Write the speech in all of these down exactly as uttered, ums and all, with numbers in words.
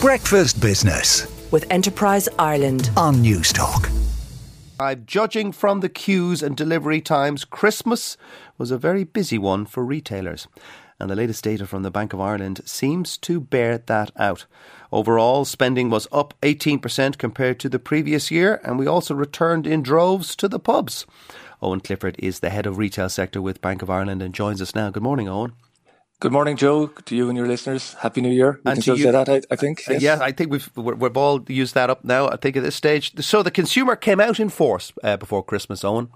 Breakfast Business with Enterprise Ireland on Newstalk. I'm judging from the queues and delivery times, Christmas was a very busy one for retailers. And the latest data from the Bank of Ireland seems to bear that out. Overall, spending was up eighteen percent compared to the previous year, and we also returned in droves to the pubs. Owen Clifford is the head of retail sector with Bank of Ireland and joins us now. Good morning, Owen. Good morning, Joe, to you and your listeners. Happy New Year. We and can still you, say that, I, I think. Yes. Yeah, I think we've, we're, we've all used that up now, I think, at this stage. So the consumer came out in force uh, before Christmas, Owen.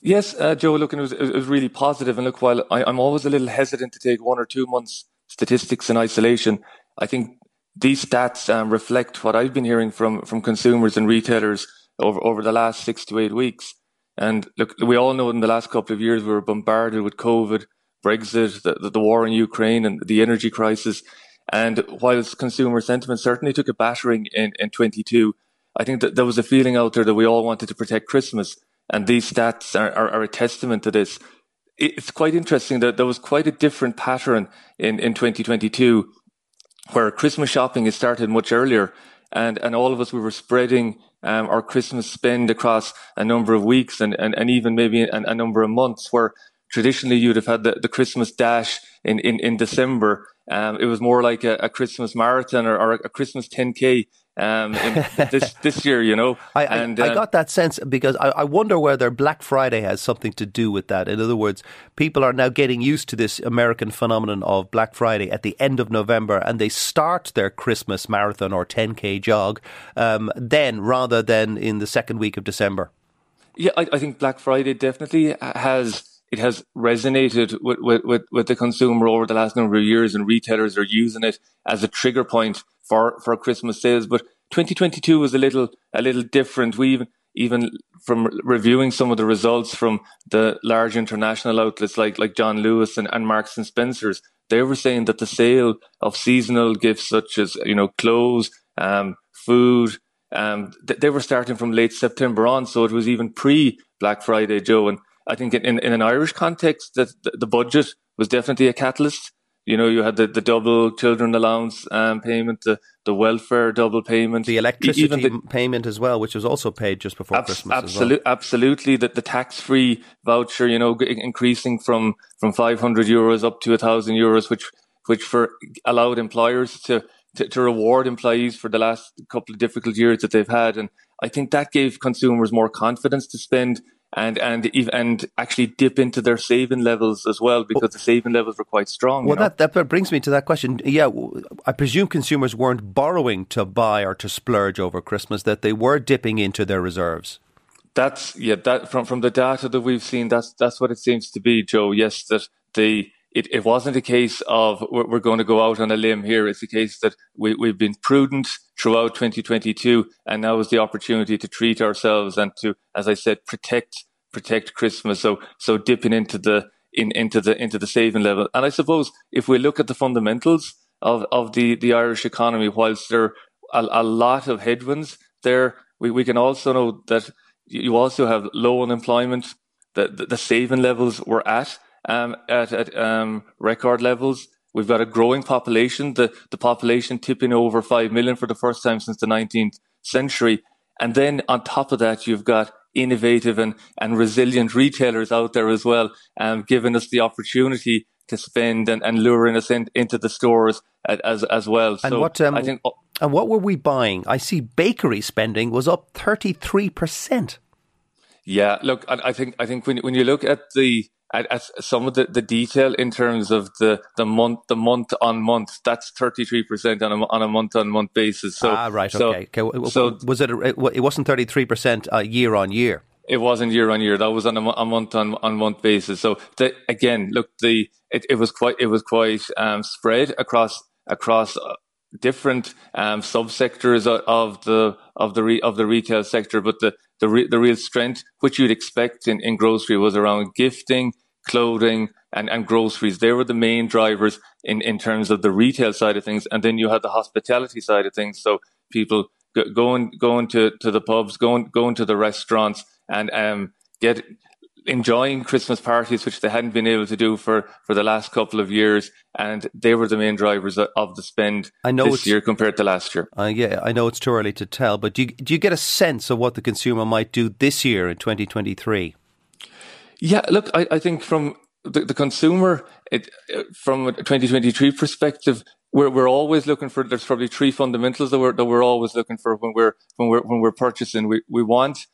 Yes, uh, Joe, look, and it was, it was really positive. And look, while I, I'm always a little hesitant to take one or two months' statistics in isolation, I think these stats um, reflect what I've been hearing from, from consumers and retailers over, over the last six to eight weeks. And look, we all know in the last couple of years, we were bombarded with COVID, Brexit, the, the war in Ukraine and the energy crisis. And whilst consumer sentiment certainly took a battering in, in twenty-two, I think that there was a feeling out there that we all wanted to protect Christmas. And these stats are, are, are a testament to this. It's quite interesting that there was quite a different pattern in, in twenty twenty-two, where Christmas shopping has started much earlier. And, and all of us, we were spreading um, our Christmas spend across a number of weeks and, and, and even maybe a, a number of months, where traditionally you'd have had the, the Christmas dash in, in, in December. Um, it was more like a, a Christmas marathon or, or a Christmas ten K. Um, this this year, you know, I, I, and, uh, I got that sense, because I, I wonder whether Black Friday has something to do with that. In other words, people are now getting used to this American phenomenon of Black Friday at the end of November, and they start their Christmas marathon or ten K jog um, then, rather than in the second week of December. Yeah, I, I think Black Friday definitely has it has resonated with, with with the consumer over the last number of years, and retailers are using it as a trigger point for, for Christmas sales. But twenty twenty-two was a little a little different. We even, even from reviewing some of the results from the large international outlets like, like John Lewis and, and Marks and Spencer's, they were saying that the sale of seasonal gifts such as, you know, clothes, um, food, um, th- they were starting from late September on. So it was even pre-Black Friday, Joe. And I think in, in an Irish context, that the budget was definitely a catalyst. You know, you had the, the double children allowance um, payment, the, the welfare double payment. The electricity even the, payment as well, which was also paid just before abs- Christmas absolutely, as well. Absolutely. The, the tax-free voucher, you know, g- increasing from, from five hundred euros up to one thousand euros, which which for allowed employers to, to, to reward employees for the last couple of difficult years that they've had. And I think that gave consumers more confidence to spend And and and actually dip into their saving levels as well, because the saving levels were quite strong. Well, you know? that, that brings me to that question. Yeah, I presume consumers weren't borrowing to buy or to splurge over Christmas, that they were dipping into their reserves. That's yeah. That from from the data that we've seen, that's that's what it seems to be, Joe. Yes, that the it, it wasn't a case of we're, we're going to go out on a limb here. It's a case that we we've been prudent throughout twenty twenty-two, and now is the opportunity to treat ourselves and to, as I said, protect protect Christmas. So so dipping into the in into the into the saving level. And I suppose if we look at the fundamentals of, of the, the Irish economy, whilst there are a, a lot of headwinds there, we, we can also know that you also have low unemployment, that the, the saving levels were at um at, at um record levels. We've got a growing population, the, the population tipping over five million for the first time since the nineteenth century. And then on top of that, you've got innovative and, and resilient retailers out there as well, um, giving us the opportunity to spend and, and luring us in, into the stores as as well. And so what, um, I think, oh, and what were we buying? I see bakery spending was up thirty-three percent. Yeah, look, I, I think I think when when you look at the At, at some of the, the detail in terms of the, the month the month on month, that's thirty three percent on a on a month on month basis. So, ah, right, so, okay. okay. So was it? A, it wasn't thirty three percent year on year. It wasn't year on year. That was on a, a month on on month basis. So the, again, look, the it, it was quite it was quite um, spread across across different um, subsectors of the of the re, of the retail sector. But the the, re, the real strength, which you'd expect in, in grocery, was around gifting, clothing and, and groceries. They were the main drivers in, in terms of the retail side of things. And then you had the hospitality side of things. So people go, going, going to, to the pubs, going, going to the restaurants and um, get enjoying Christmas parties, which they hadn't been able to do for, for the last couple of years. And they were the main drivers of the spend I know this year compared to last year. Uh, yeah, I know it's too early to tell, but do you, do you get a sense of what the consumer might do this year in twenty twenty-three? Yeah, look, I, I think from the, the consumer, it, from a twenty twenty-three perspective, We're we're always looking for. There's probably three fundamentals that we're that we're always looking for when we're when we're when we're purchasing. We we want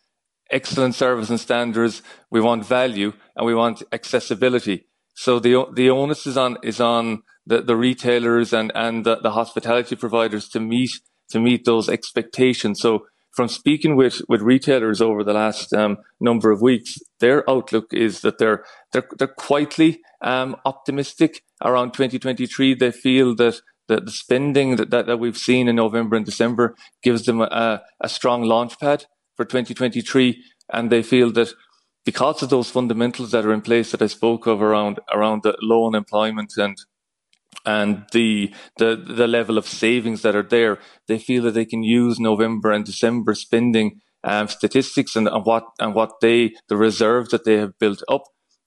excellent service and standards. We want value, and we want accessibility. So the the onus is on is on the, the retailers and and the, the hospitality providers to meet to meet those expectations. So from speaking with with retailers over the last um, number of weeks, their outlook is that they're they're they're quietly um, optimistic around twenty twenty-three. They feel that the, the spending that, that, that we've seen in November and December gives them a, a strong launchpad for twenty twenty-three, and they feel that because of those fundamentals that are in place that I spoke of around around the low unemployment and and the, the the level of savings that are there, they feel that they can use November and December spending um, statistics and, and what and what they the reserves that they have built up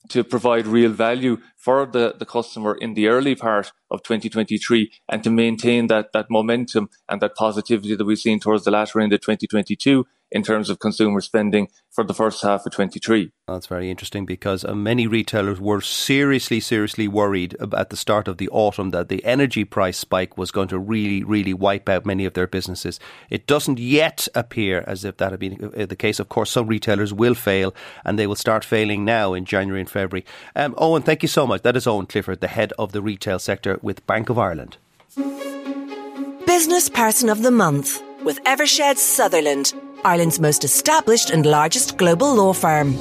to provide real value for the, the customer in the early part of twenty twenty-three, and to maintain that that momentum and that positivity that we've seen towards the latter end of twenty twenty-two in terms of consumer spending for the first half of twenty-three. That's very interesting, because uh, many retailers were seriously, seriously worried at the start of the autumn that the energy price spike was going to really, really wipe out many of their businesses. It doesn't yet appear as if that had been the case. Of course, some retailers will fail, and they will start failing now in January and February. Um, Owen, thank you so much. That is Owen Clifford, the head of the retail sector with Bank of Ireland. Business Person of the Month with Evershed Sutherland, Ireland's most established and largest global law firm.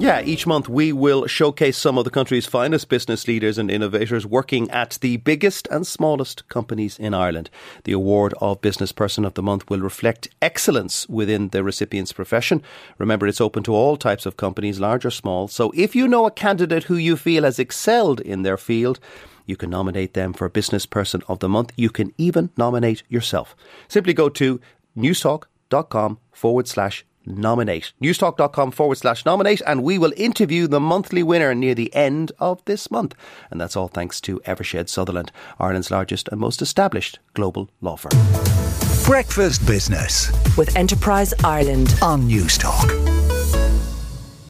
Yeah, each month we will showcase some of the country's finest business leaders and innovators working at the biggest and smallest companies in Ireland. The award of Business Person of the Month will reflect excellence within the recipient's profession. Remember, it's open to all types of companies, large or small. So if you know a candidate who you feel has excelled in their field, you can nominate them for Business Person of the Month. You can even nominate yourself. Simply go to Newstalk.com forward slash nominate. Newstalk.com forward slash nominate, and we will interview the monthly winner near the end of this month. And that's all thanks to Evershed Sutherland, Ireland's largest and most established global law firm. Breakfast Business with Enterprise Ireland on Newstalk.